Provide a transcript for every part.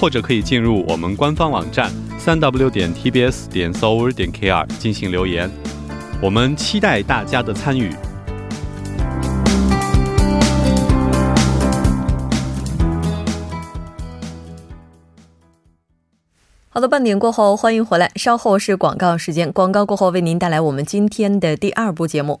或者可以进入我们官方网站3w.tbs.seoul.kr 进行留言。我们期待大家的参与。好的，半点过后欢迎回来，稍后是广告时间，广告过后为您带来我们今天的第二部节目。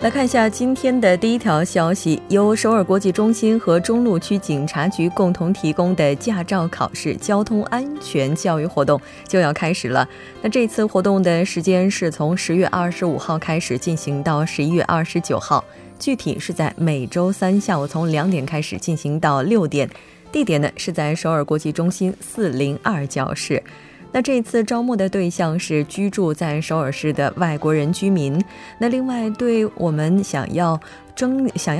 来看一下今天的第一条消息，由首尔国际中心和中路区警察局共同提供的驾照考试交通安全教育活动就要开始了。那这次活动的时间是从10月25号开始进行到11月29号，具体是在每周三下午从2点开始进行到6点，地点呢是在首尔国际中心402教室。那这次招募的对象是居住在首尔市的外国人居民。那另外对我们想要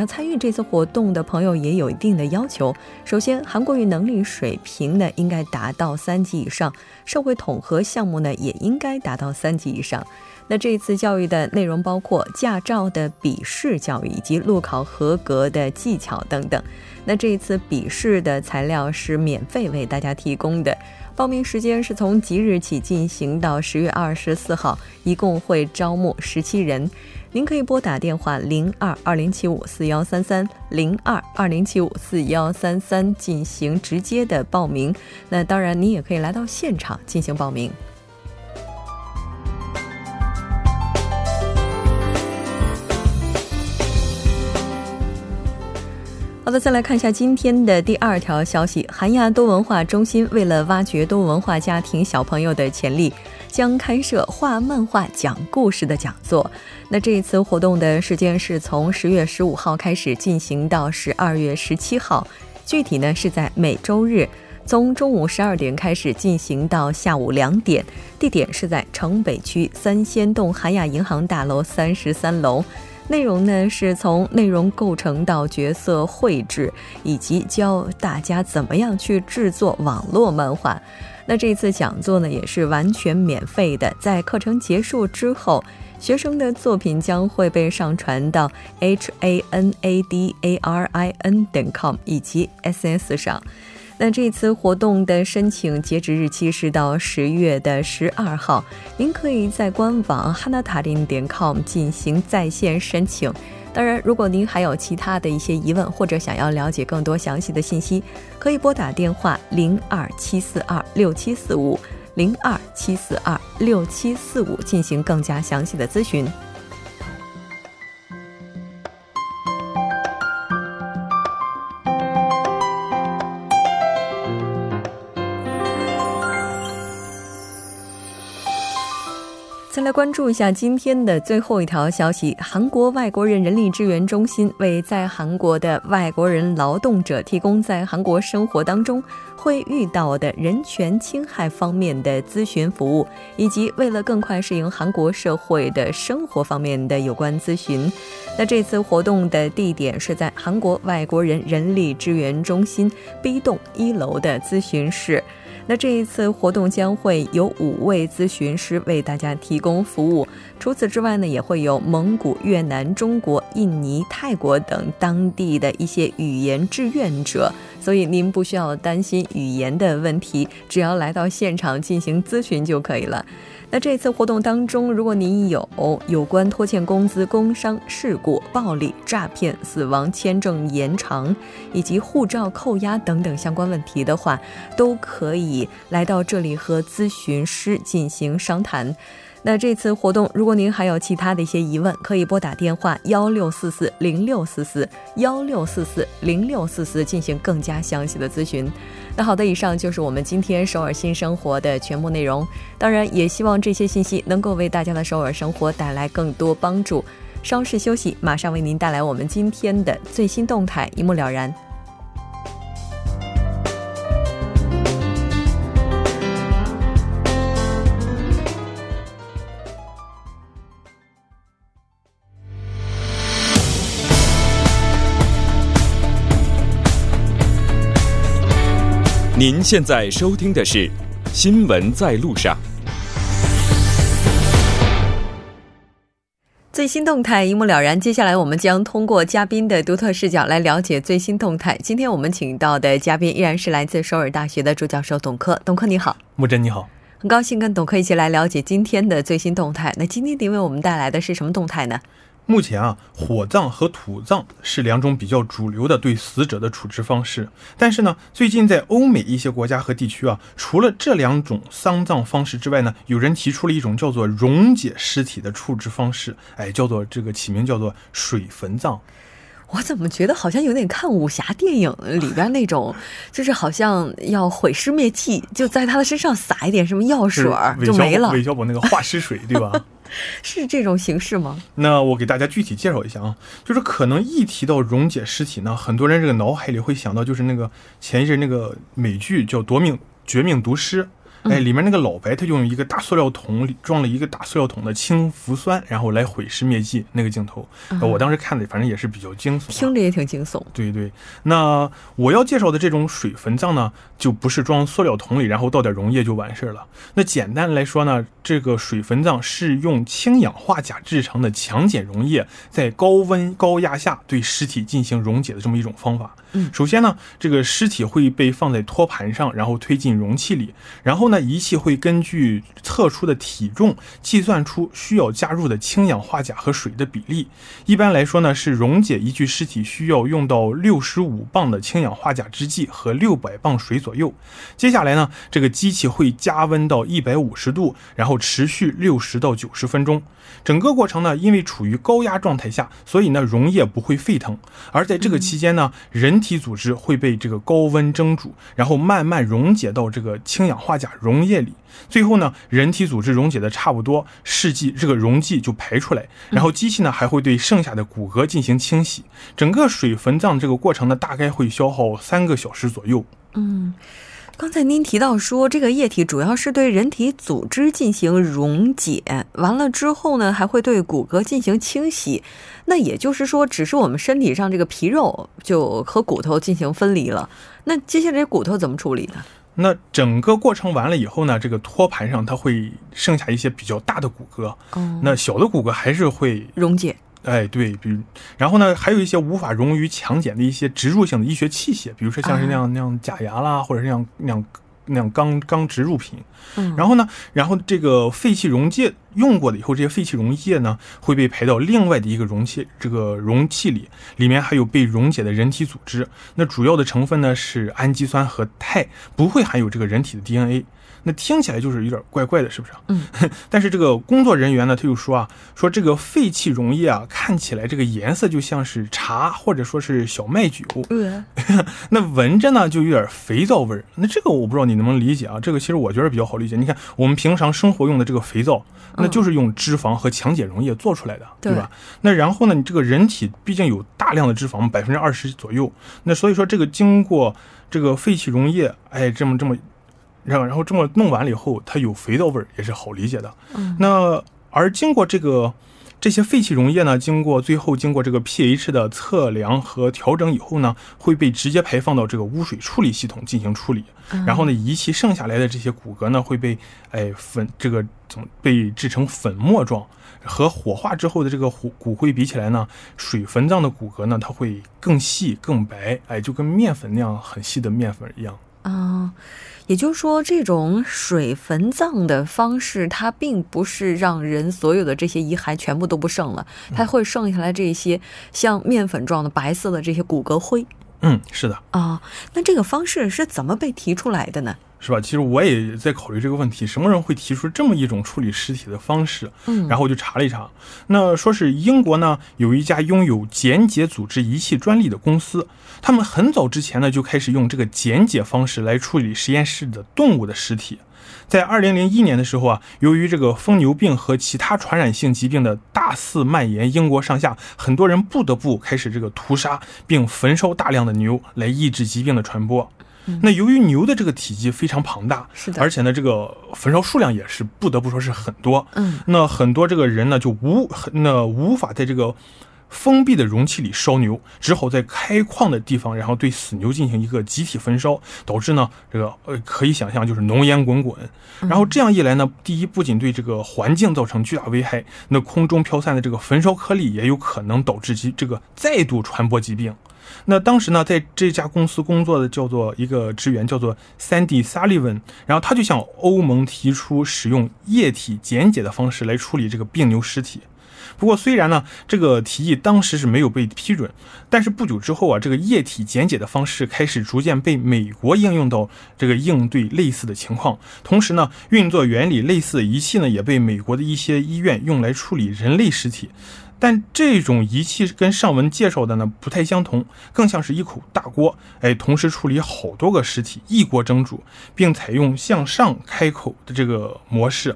参与这次活动的朋友也有一定的要求。首先，韩国语能力水平呢应该达到3级以上，社会统合项目呢也应该达到3级以上。那这次教育的内容包括驾照的笔试教育以及路考合格的技巧等等。那这一次笔试的材料是免费为大家提供的，报名时间是从即日起进行到10月24号，一共会招募17人。您可以拨打电话02-2075-4133 02-2075-4133进行直接的报名。那当然您也可以来到现场进行报名。好的，再来看一下今天的第二条消息，韩亚多文化中心为了挖掘多文化家庭小朋友的潜力，将开设画漫画讲故事的讲座。那这一次活动的时间是从10月15号开始进行到12月17号，具体呢是在每周日从中午12点开始进行到下午2点，地点是在城北区3仙洞韩亚银行大楼33楼。内容呢是从内容构成到角色绘制，以及教大家怎么样去制作网络漫画。那这次讲座呢也是完全免费的，在课程结束之后，学生的作品将会被上传到 hanadarin.com 以及 SNS 上。那这次活动的申请截止日期是到10月12号，您可以在官网 hanadarin.com 进行在线申请。当然，如果您还有其他的一些疑问，或者想要了解更多详细的信息，可以拨打电话02-742-6745 02-742-6745进行更加详细的咨询。先来关注一下今天的最后一条消息，韩国外国人人力支援中心为在韩国的外国人劳动者提供在韩国生活当中会遇到的人权侵害方面的咨询服务，以及为了更快适应韩国社会的生活方面的有关咨询。那这次活动的地点是在韩国外国人人力支援中心 B 栋1楼的咨询室。那这一次活动将会有5位咨询师为大家提供服务，除此之外呢，也会有蒙古、越南、中国、印尼、泰国等当地的一些语言志愿者所以您不需要担心语言的问题，只要来到现场进行咨询就可以了。那这次活动当中，如果您有关拖欠工资、工伤、事故、暴力、诈骗、死亡、签证延长以及护照扣押等等相关问题的话，都可以来到这里和咨询师进行商谈。那这次活动，如果您还有其他的一些疑问，可以拨打电话1644-0644 1644-0644 进行更加详细的咨询。那好的，以上就是我们今天首尔新生活的全部内容，当然也希望这些信息能够为大家的首尔生活带来更多帮助。稍事休息，马上为您带来我们今天的最新动态，一目了然。您现在收听的是《新闻在路上》，最新动态一目了然。接下来我们将通过嘉宾的独特视角来了解最新动态。今天我们请到的嘉宾依然是来自首尔大学的助教授董珂。董珂你好。木真你好。很高兴跟董珂一起来了解今天的最新动态。那今天您为我们带来的是什么动态呢？目前啊，火葬和土葬是两种比较主流的对死者的处置方式。但是呢，最近在欧美一些国家和地区啊，除了这两种丧葬方式之外呢，有人提出了一种叫做溶解尸体的处置方式，起名叫做水坟葬。我怎么觉得好像有点看武侠电影里边那种，就是好像要毁尸灭迹，就在他的身上撒一点什么药水就没了。韦小宝那个化尸水，对吧？是这种形式吗？那我给大家具体介绍一下啊，就是可能一提到溶解尸体呢，很多人这个脑海里会想到就是那个前一阵那个美剧叫《绝命毒师》，里面那个老白他用一个大塑料桶里装了一个大塑料桶的氢氟酸，然后来毁尸灭迹那个镜头，我当时看的反正也是比较惊悚，听着也挺惊悚。对对，那我要介绍的这种水坟葬呢，就不是装塑料桶里，然后倒点溶液就完事了。那简单来说呢，这个水坟葬是用氢氧化钾制成的强碱溶液，在高温高压下对尸体进行溶解的这么一种方法。首先呢，这个尸体会被放在托盘上，然后推进容器里，然后呢，仪器会根据测出的体重计算出需要加入的氢氧化钾和水的比例。一般来说呢，是溶解一具尸体需要用到65磅的氢氧化钾制剂和600磅水左右。接下来呢，这个机器会加温到150度，然后持续60到90分钟。整个过程呢，因为处于高压状态下，所以呢，溶液不会沸腾。而在这个期间呢，人体组织会被这个高温蒸煮，然后慢慢溶解到这个氢氧化钾溶液里。最后呢，人体组织溶解的差不多，这个溶剂就排出来，然后机器呢还会对剩下的骨骼进行清洗。整个水坟葬这个过程呢，大概会消耗3个小时左右。刚才您提到说这个液体主要是对人体组织进行溶解，完了之后呢还会对骨骼进行清洗，那也就是说只是我们身体上这个皮肉就和骨头进行分离了，那接下来骨头怎么处理呢？那整个过程完了以后呢，这个托盘上它会剩下一些比较大的骨骼，那小的骨骼还是会溶解。对，然后呢，还有一些无法溶于强碱的一些植入性的医学器械，比如说像是那样假牙啦，或者是那样钢植入品。然后这个废弃溶液用过了以后，这些废弃溶液呢会被排到另外的一个容器里，里面还有被溶解的人体组织。那主要的成分呢是氨基酸和肽，不会含有这个人体的 DNA。那听起来就是有点怪怪的，是不是？但是这个工作人员呢，他就说这个废弃溶液啊，看起来这个颜色就像是茶或者说是小麦酒，那闻着呢就有点肥皂味儿。那这个我不知道你能不能理解啊？这个其实我觉得比较好理解。你看我们平常生活用的这个肥皂，那就是用脂肪和强碱溶液做出来的，对吧？那然后呢，你这个人体毕竟有大量的脂肪，20%左右。那所以说这个经过这个废弃溶液，这么弄完了以后，它有肥皂味儿也是好理解的。那而经过这些废弃溶液呢，最后经过这个 pH 的测量和调整以后呢，会被直接排放到这个污水处理系统进行处理。然后呢，仪器剩下来的这些骨骼呢，会被制成粉末状，和火化之后的这个骨灰比起来呢，水坟葬的骨骼呢，它会更细更白，哎，就跟面粉那样很细的面粉一样。啊，也就是说，这种水坟葬的方式，它并不是让人所有的这些遗骸全部都不剩了，它会剩下来这些像面粉状的白色的这些骨骼灰。嗯，是的。啊，那这个方式是怎么被提出来的呢？是吧？其实我也在考虑这个问题，什么人会提出这么一种处理尸体的方式？然后我就查了一查，那说是英国呢有一家拥有简解组织仪器专利的公司，他们很早之前呢就开始用这个简解方式来处理实验室的动物的尸体。在2001年的时候啊，由于这个疯牛病和其他传染性疾病的大肆蔓延，英国上下很多人不得不开始这个屠杀并焚烧大量的牛来抑制疾病的传播。那由于牛的这个体积非常庞大，是的，而且呢，这个焚烧数量也是不得不说是很多。那很多这个人呢就无法在这个封闭的容器里烧牛，只好在开矿的地方，然后对死牛进行一个集体焚烧，导致呢这个可以想象就是浓烟滚滚。然后这样一来呢，第一不仅对这个环境造成巨大危害，那空中飘散的这个焚烧颗粒也有可能导致这个再度传播疾病。那当时呢，在这家公司工作的叫做一个职员叫做 Sandy Sullivan， 然后他就向欧盟提出使用液体简解的方式来处理这个病牛尸体。不过虽然呢这个提议当时是没有被批准，但是不久之后啊，这个液体简解的方式开始逐渐被美国应用到这个应对类似的情况。同时呢，运作原理类似的仪器呢也被美国的一些医院用来处理人类尸体，但这种仪器跟上文介绍的呢不太相同，更像是一口大锅，哎，同时处理好多个尸体，一锅蒸煮，并采用向上开口的这个模式。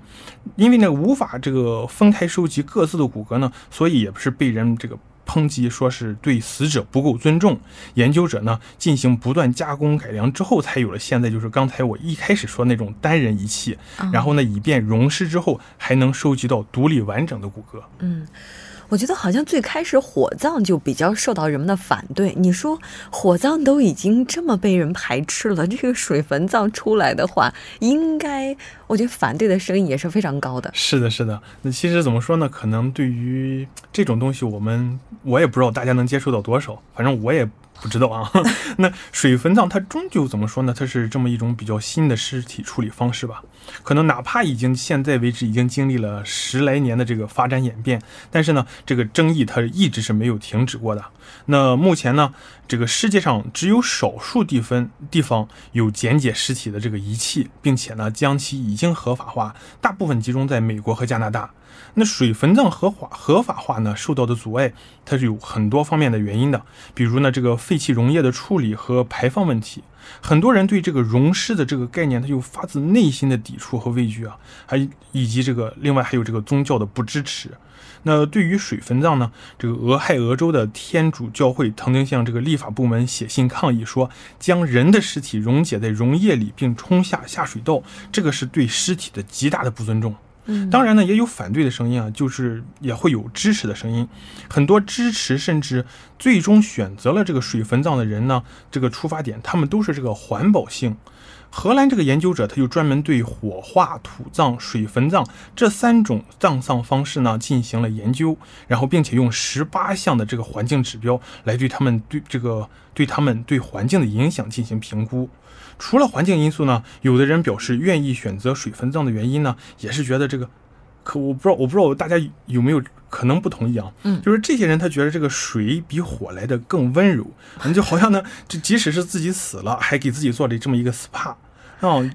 因为呢无法这个分开收集各自的骨骼呢，所以也是被人这个抨击说是对死者不够尊重。研究者呢进行不断加工改良之后，才有了现在就是刚才我一开始说那种单人仪器，然后呢以便溶尸之后还能收集到独立完整的骨骼。我觉得好像最开始火葬就比较受到人们的反对，你说火葬都已经这么被人排斥了，这个水坟葬出来的话，应该我觉得反对的声音也是非常高的。是的，是的。那其实怎么说呢，可能对于这种东西我也不知道大家能接受到多少，反正我也不知道啊。那水坟葬它终究怎么说呢，它是这么一种比较新的尸体处理方式吧。可能哪怕已经现在为止已经经历了10来年的这个发展演变，但是呢这个争议它一直是没有停止过的。那目前呢这个世界上只有少数地方有简解尸体的这个仪器，并且呢将其已经合法化，大部分集中在美国和加拿大。那水坟葬合法化呢受到的阻碍它是有很多方面的原因的，比如呢这个废气溶液的处理和排放问题。很多人对这个溶尸的这个概念它就发自内心的抵触和畏惧啊，以及这个另外还有这个宗教的不支持。那对于水坟葬呢，这个俄亥俄州的天主教会曾经向这个立法部门写信抗议说，将人的尸体溶解在溶液里并冲下下水道，这个是对尸体的极大的不尊重。当然呢也有反对的声音啊，就是也会有支持的声音。很多支持甚至最终选择了这个水坟葬的人呢，这个出发点他们都是这个环保性。荷兰这个研究者他就专门对火化、土葬、水坟葬这三种葬丧方式呢进行了研究，然后并且用18项的这个环境指标来对他们对环境的影响进行评估。除了环境因素呢，有的人表示愿意选择水坟葬的原因呢，也是觉得这个，可我不知道大家有没有可能不同意啊？就是这些人他觉得这个水比火来的更温柔，你就好像呢，即使是自己死了，还给自己做了这么一个 SPA。哦，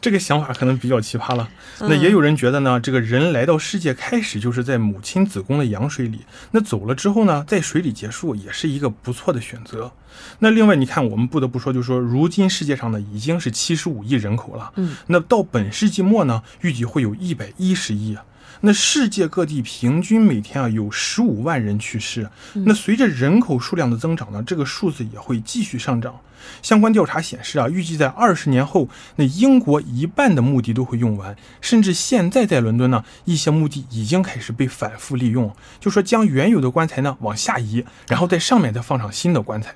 这个想法可能比较奇葩了。那也有人觉得呢，这个人来到世界开始就是在母亲子宫的羊水里，那走了之后呢，在水里结束也是一个不错的选择。那另外你看，我们不得不说，就是说如今世界上呢已经是75亿人口了，那到本世纪末呢，预计会有110亿啊。那世界各地平均每天啊有15万人去世，那随着人口数量的增长呢，这个数字也会继续上涨。相关调查显示啊，预计在20年后，那英国1半的墓地都会用完，甚至现在在伦敦呢，一些墓地已经开始被反复利用，就说将原有的棺材呢往下移，然后在上面再放上新的棺材。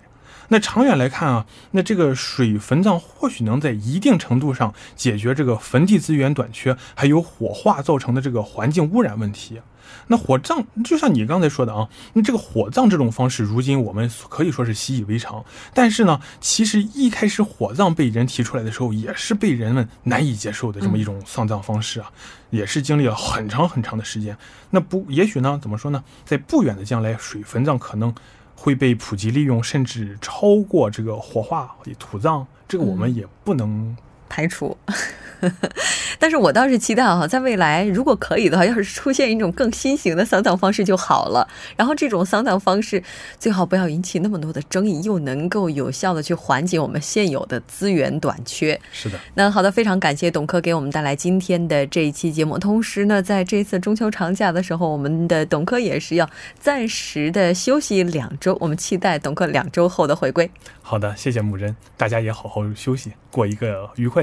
那长远来看啊，那这个水坟葬或许能在一定程度上解决这个坟地资源短缺，还有火化造成的这个环境污染问题。那火葬就像你刚才说的啊，那这个火葬这种方式如今我们可以说是习以为常，但是呢其实一开始火葬被人提出来的时候也是被人们难以接受的这么一种丧葬方式啊，也是经历了很长的时间。那不也许呢，怎么说呢，在不远的将来水坟葬可能会被普及利用，甚至超过这个火化土葬，这个我们也不能排除。但是我倒是期待啊，在未来如果可以的话，要是出现一种更新型的丧葬方式就好了。然后这种丧葬方式最好不要引起那么多的争议，又能够有效的去缓解我们现有的资源短缺。是的。那好的，非常感谢董科给我们带来今天的这一期节目。同时呢，在这次中秋长假的时候，我们的董科也是要暂时的休息2周，我们期待董科2周后的回归。好的，谢谢木真，大家也好好休息，过一个愉快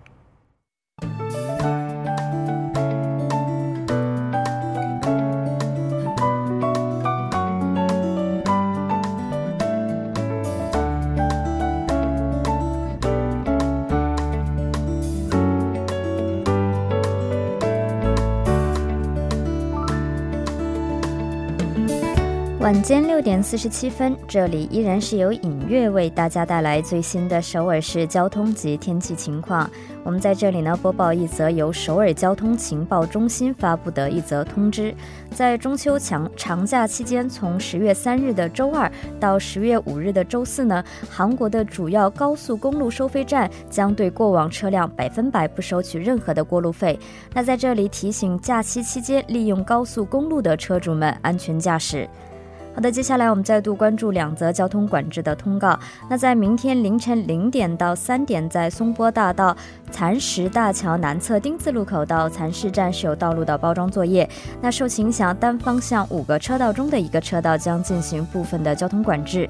晚间6点47分，这里依然是由尹月为大家带来最新的首尔市交通及天气情况。我们在这里呢播报一则由首尔交通情报中心发布的一则通知。在中秋长假期间，从10月3日的周二到10月5日的周四呢，韩国的主要高速公路收费站将对过往车辆100%不收取任何的过路费。那在这里提醒假期期间利用高速公路的车主们安全驾驶。好的，接下来我们再度关注2则交通管制的通告。那在明天凌晨0点到3点，在松波大道蚕石大桥南侧丁字路口到蚕市站是有道路的包装作业。那受其影响，单方向5个车道中的一个车道将进行部分的交通管制。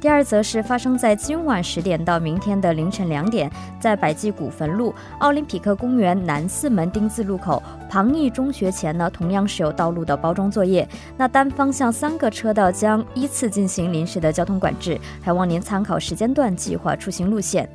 第二则是发生在今晚10点到明天的凌晨2点，在百济古坟路、奥林匹克公园南四门丁字路口、庞毅中学前呢，同样是有道路的包装作业。那单方向3个车道将依次进行临时的交通管制，还望您参考时间段计划出行路线。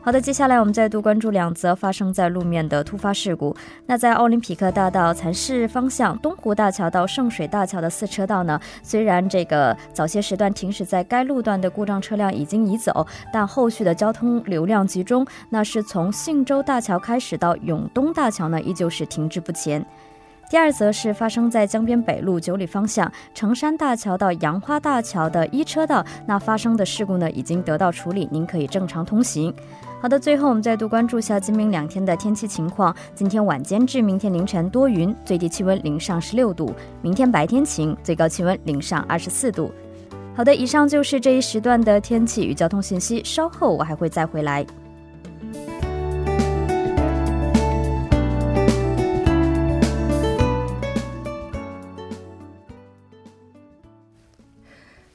好的，接下来我们再度关注2则发生在路面的突发事故。那在奥林匹克大道蚕市方向东湖大桥到圣水大桥的4车道呢，虽然这个早些时段停驶在该路段的故障车辆已经移走，但后续的交通流量集中，那是从信州大桥开始到永东大桥呢，依旧是停滞不前。第二则是发生在江边北路9里方向成山大桥到杨花大桥的1车道，那发生的事故呢已经得到处理，您可以正常通行。好的，最后我们再度关注下今明2天的天气情况。今天晚间至明天凌晨多云，最低气温0上16度；明天白天晴，最高气温0上24度。好的，以上就是这一时段的天气与交通信息，稍后我还会再回来。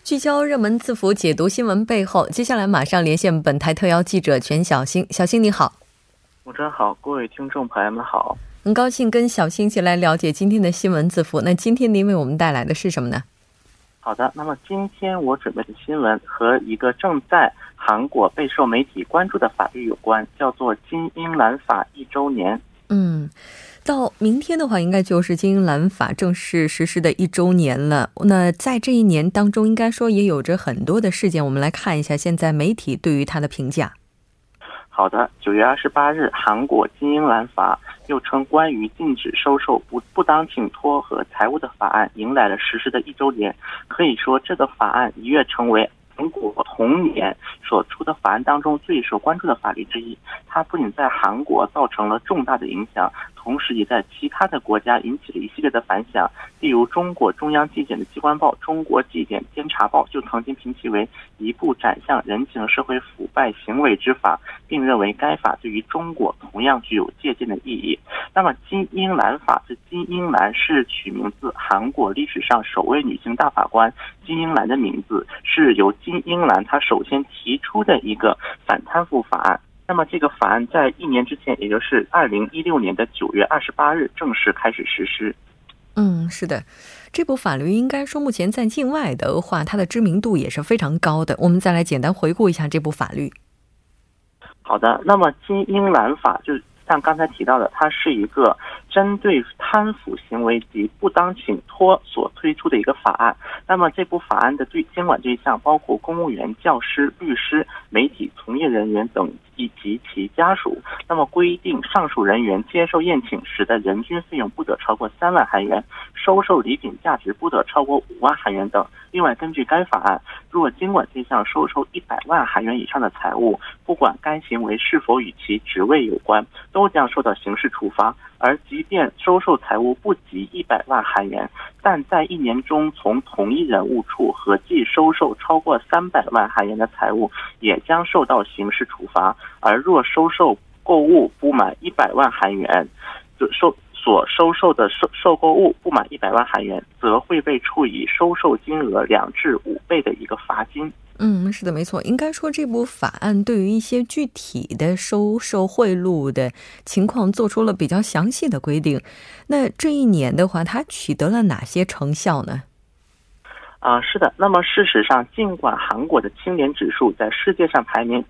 聚焦热门字符，解读新闻背后。接下来马上连线本台特邀记者全小星。小星你好。主持人好，各位听众朋友们好，很高兴跟小星一起来了解今天的新闻字符。那今天您为我们带来的是什么呢？好的，那么今天我准备的新闻和一个正在韩国备受媒体关注的法律有关，叫做金英兰法1周年。到明天的话应该就是金英兰法正式实施的1周年了。那在这一年当中应该说也有着很多的事件，我们来看一下现在媒体对于它的评价。好的，9月28日，韩国金英兰法又称关于禁止收受不当请托和财物的法案迎来了实施的1周年。可以说这个法案一跃成为韩国同年所出的法案当中最受关注的法律之一。它不仅在韩国造成了重大的影响，同时也在其他的国家引起了一系列的反响。例如中国中央纪检的机关报《中国纪检监察报》就曾经评其为一部展现人情社会腐败行为之法，并认为该法对于中国同样具有借鉴的意义。那么金英兰法，这金英兰是取名自韩国历史上首位女性大法官金英兰的名字，是由金英兰她首先提出的一个反贪腐法案。那么这个法案在1年之前，也就是2016年的9月28日正式开始实施。嗯，是的，这部法律应该说目前在境外的话它的知名度也是非常高的。我们再来简单回顾一下这部法律。好的，那么经英兰法就是像刚才提到的，它是一个针对贪腐行为及不当请托所推出的一个法案。那么这部法案的对监管对象包括公务员、教师、律师、媒体从业人员等 以及其家属。那么规定上述人员接受宴请时的人均费用不得超过3万韩元， 收受礼品价值不得超过5万韩元等。 另外根据该法案，如果监管对象收受100万韩元以上的财物， 不管该行为是否与其职位有关，都将受到刑事处罚。 而即便收受财物不及100万韩元， 但在一年中从同一人物处合计收受超过300万韩元的财物， 也将受到刑事处罚。 而若收受购物不满100万韩元， 所收受的购物不满100万韩元， 则会被处以收受金额2至5倍的一个罚金。 嗯，是的，没错，应该说这部法案对于一些具体的收受贿赂的情况做出了比较详细的规定。那这一年的话，它取得了哪些成效呢？ 是的，那么事实上，尽管韩国的清廉指数在世界上排名，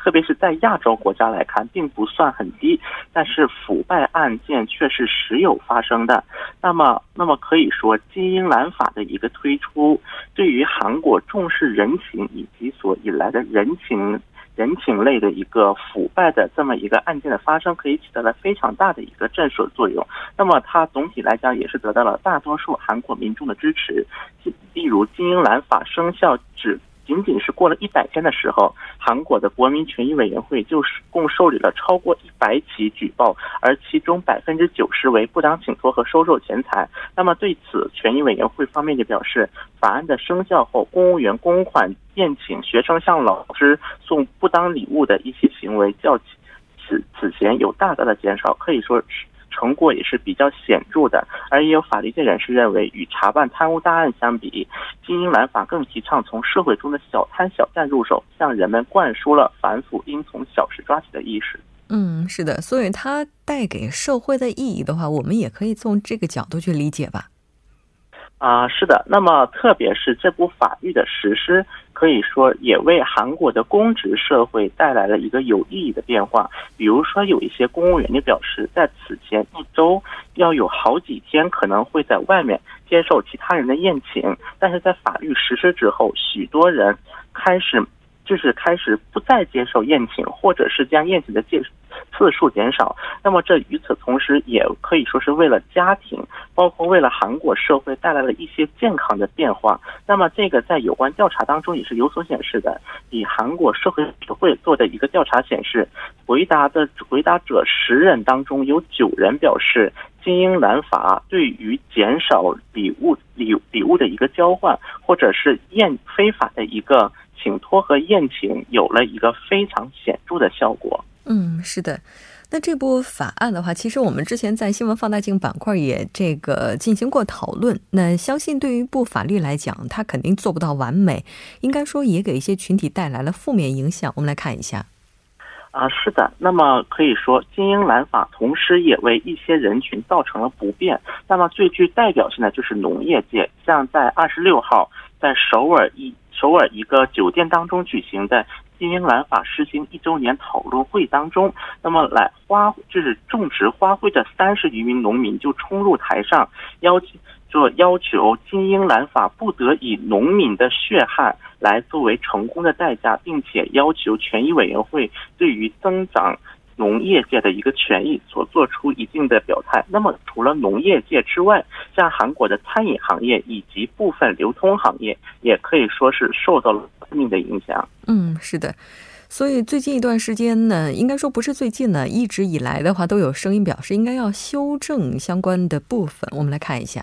特别是在亚洲国家来看并不算很低，但是腐败案件却是时有发生的。 那么可以说金英兰法的一个推出，对于韩国重视人情以及所以来的人情 人情类的一个腐败的这么一个案件的发生，可以起到了非常大的一个震慑作用。 那么它总体来讲也是得到了大多数韩国民众的支持。 例如金英兰法生效只 仅仅是过了100天的时候， 韩国的国民权益委员会就共受理了超过100起举报， 而其中90%为不当请托和收受钱财。 那么对此权益委员会方面就表示，法案的生效后， 公务员公款宴请学生向老师送不当礼物的一些行为较此前有大大的减少， 可以说成果也是比较显著的。 而也有法律界人士认为，与查办贪污大案相比， 金英兰法更提倡从社会中的小贪小占入手， 向人们灌输了反腐应从小事抓起的意识。 嗯，是的，所以它带给社会的意义的话， 我们也可以从这个角度去理解吧。 是的，那么特别是这部法律的实施， 可以说也为韩国的公职社会带来了一个有意义的变化。 比如说有一些公务员就表示，在此前一周要有好几天可能会在外面接受其他人的宴请， 但是在法律实施之后，许多人开始不再接受宴请，或者是将宴请的次数减少。 那么这与此同时，也可以说是为了家庭，包括为了韩国社会带来了一些健康的变化。 那么这个在有关调查当中也是有所显示的。 以韩国社会做的一个调查显示， 回答者10人当中有9人表示， 金英兰法对于减少礼物的一个交换，或者是非法的一个 请托和宴请有了一个非常显著的效果。 嗯，是的，那这部法案的话， 其实我们之前在新闻放大镜板块也进行过讨论。 那相信对于一部法律来讲，它肯定做不到完美， 应该说也给一些群体带来了负面影响。 我们来看一下。 是的，那么可以说金英兰法同时也为一些人群造成了不便。 那么最具代表性的就是农业界， 像在26号 在首尔一个酒店当中举行的 金英兰法施行1周年讨论会当中， 那么种植花卉的30余名农民就冲入台上，要求 金英兰法不得以农民的血汗来作为成功的代价， 并且要求权益委员会对于增长 农业界的一个权益所做出一定的表态。 那么除了农业界之外， 像韩国的餐饮行业以及部分流通行业也可以说是受到了致命的影响。 嗯，是的，所以最近一段时间呢， 应该说不是最近呢， 一直以来的话都有声音表示 应该要修正相关的部分。 我们来看一下。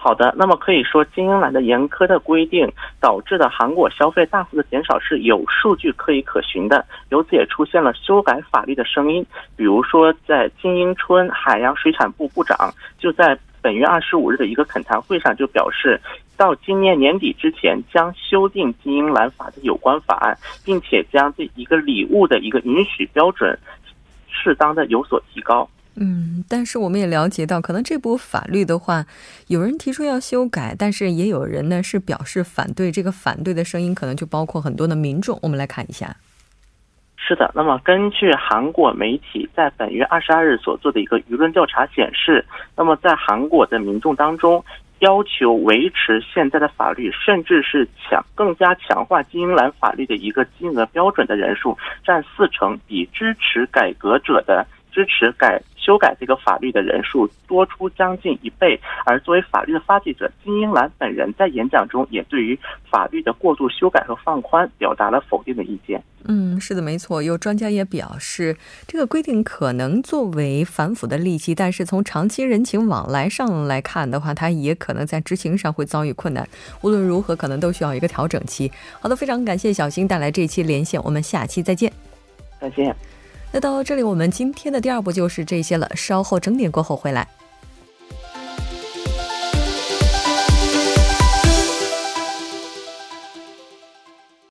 好的，那么可以说金英兰的严苛的规定 导致的韩国消费大幅的减少是有数据可以可循的， 由此也出现了修改法律的声音。 比如说在金英春海洋水产部部长 就在本月25日的一个恳谈会上就表示， 到今年年底之前将修订金英兰法的有关法案， 并且将对一个礼物的一个允许标准适当的有所提高。但是我们也了解到，可能这部法律的话，有人提出要修改，但是也有人呢是表示反对这个反对的声音可能就包括很多的民众，我们来看一下。 是的，那么根据韩国媒体在本月22日所做的一个舆论调查显示，那么在韩国的民众当中 要求维持现在的法律，甚至是强更加强化金兰法律的一个金额标准的人数占40%，比支持改革者的支持修改这个法律的人数多出将近一倍。而作为法律的发起者金英兰本人在演讲中也对于法律的过度修改和放宽表达了否定的意见。 是的，没错，有专家也表示，这个规定可能作为反腐的利器，但是从长期人情往来上来看的话，它也可能在执行上会遭遇困难。无论如何，可能都需要一个调整期。好的，非常感谢小新带来这一期连线，我们下期再见。再见。那到这里我们今天的第二部就是这些了，稍后整点过后回来。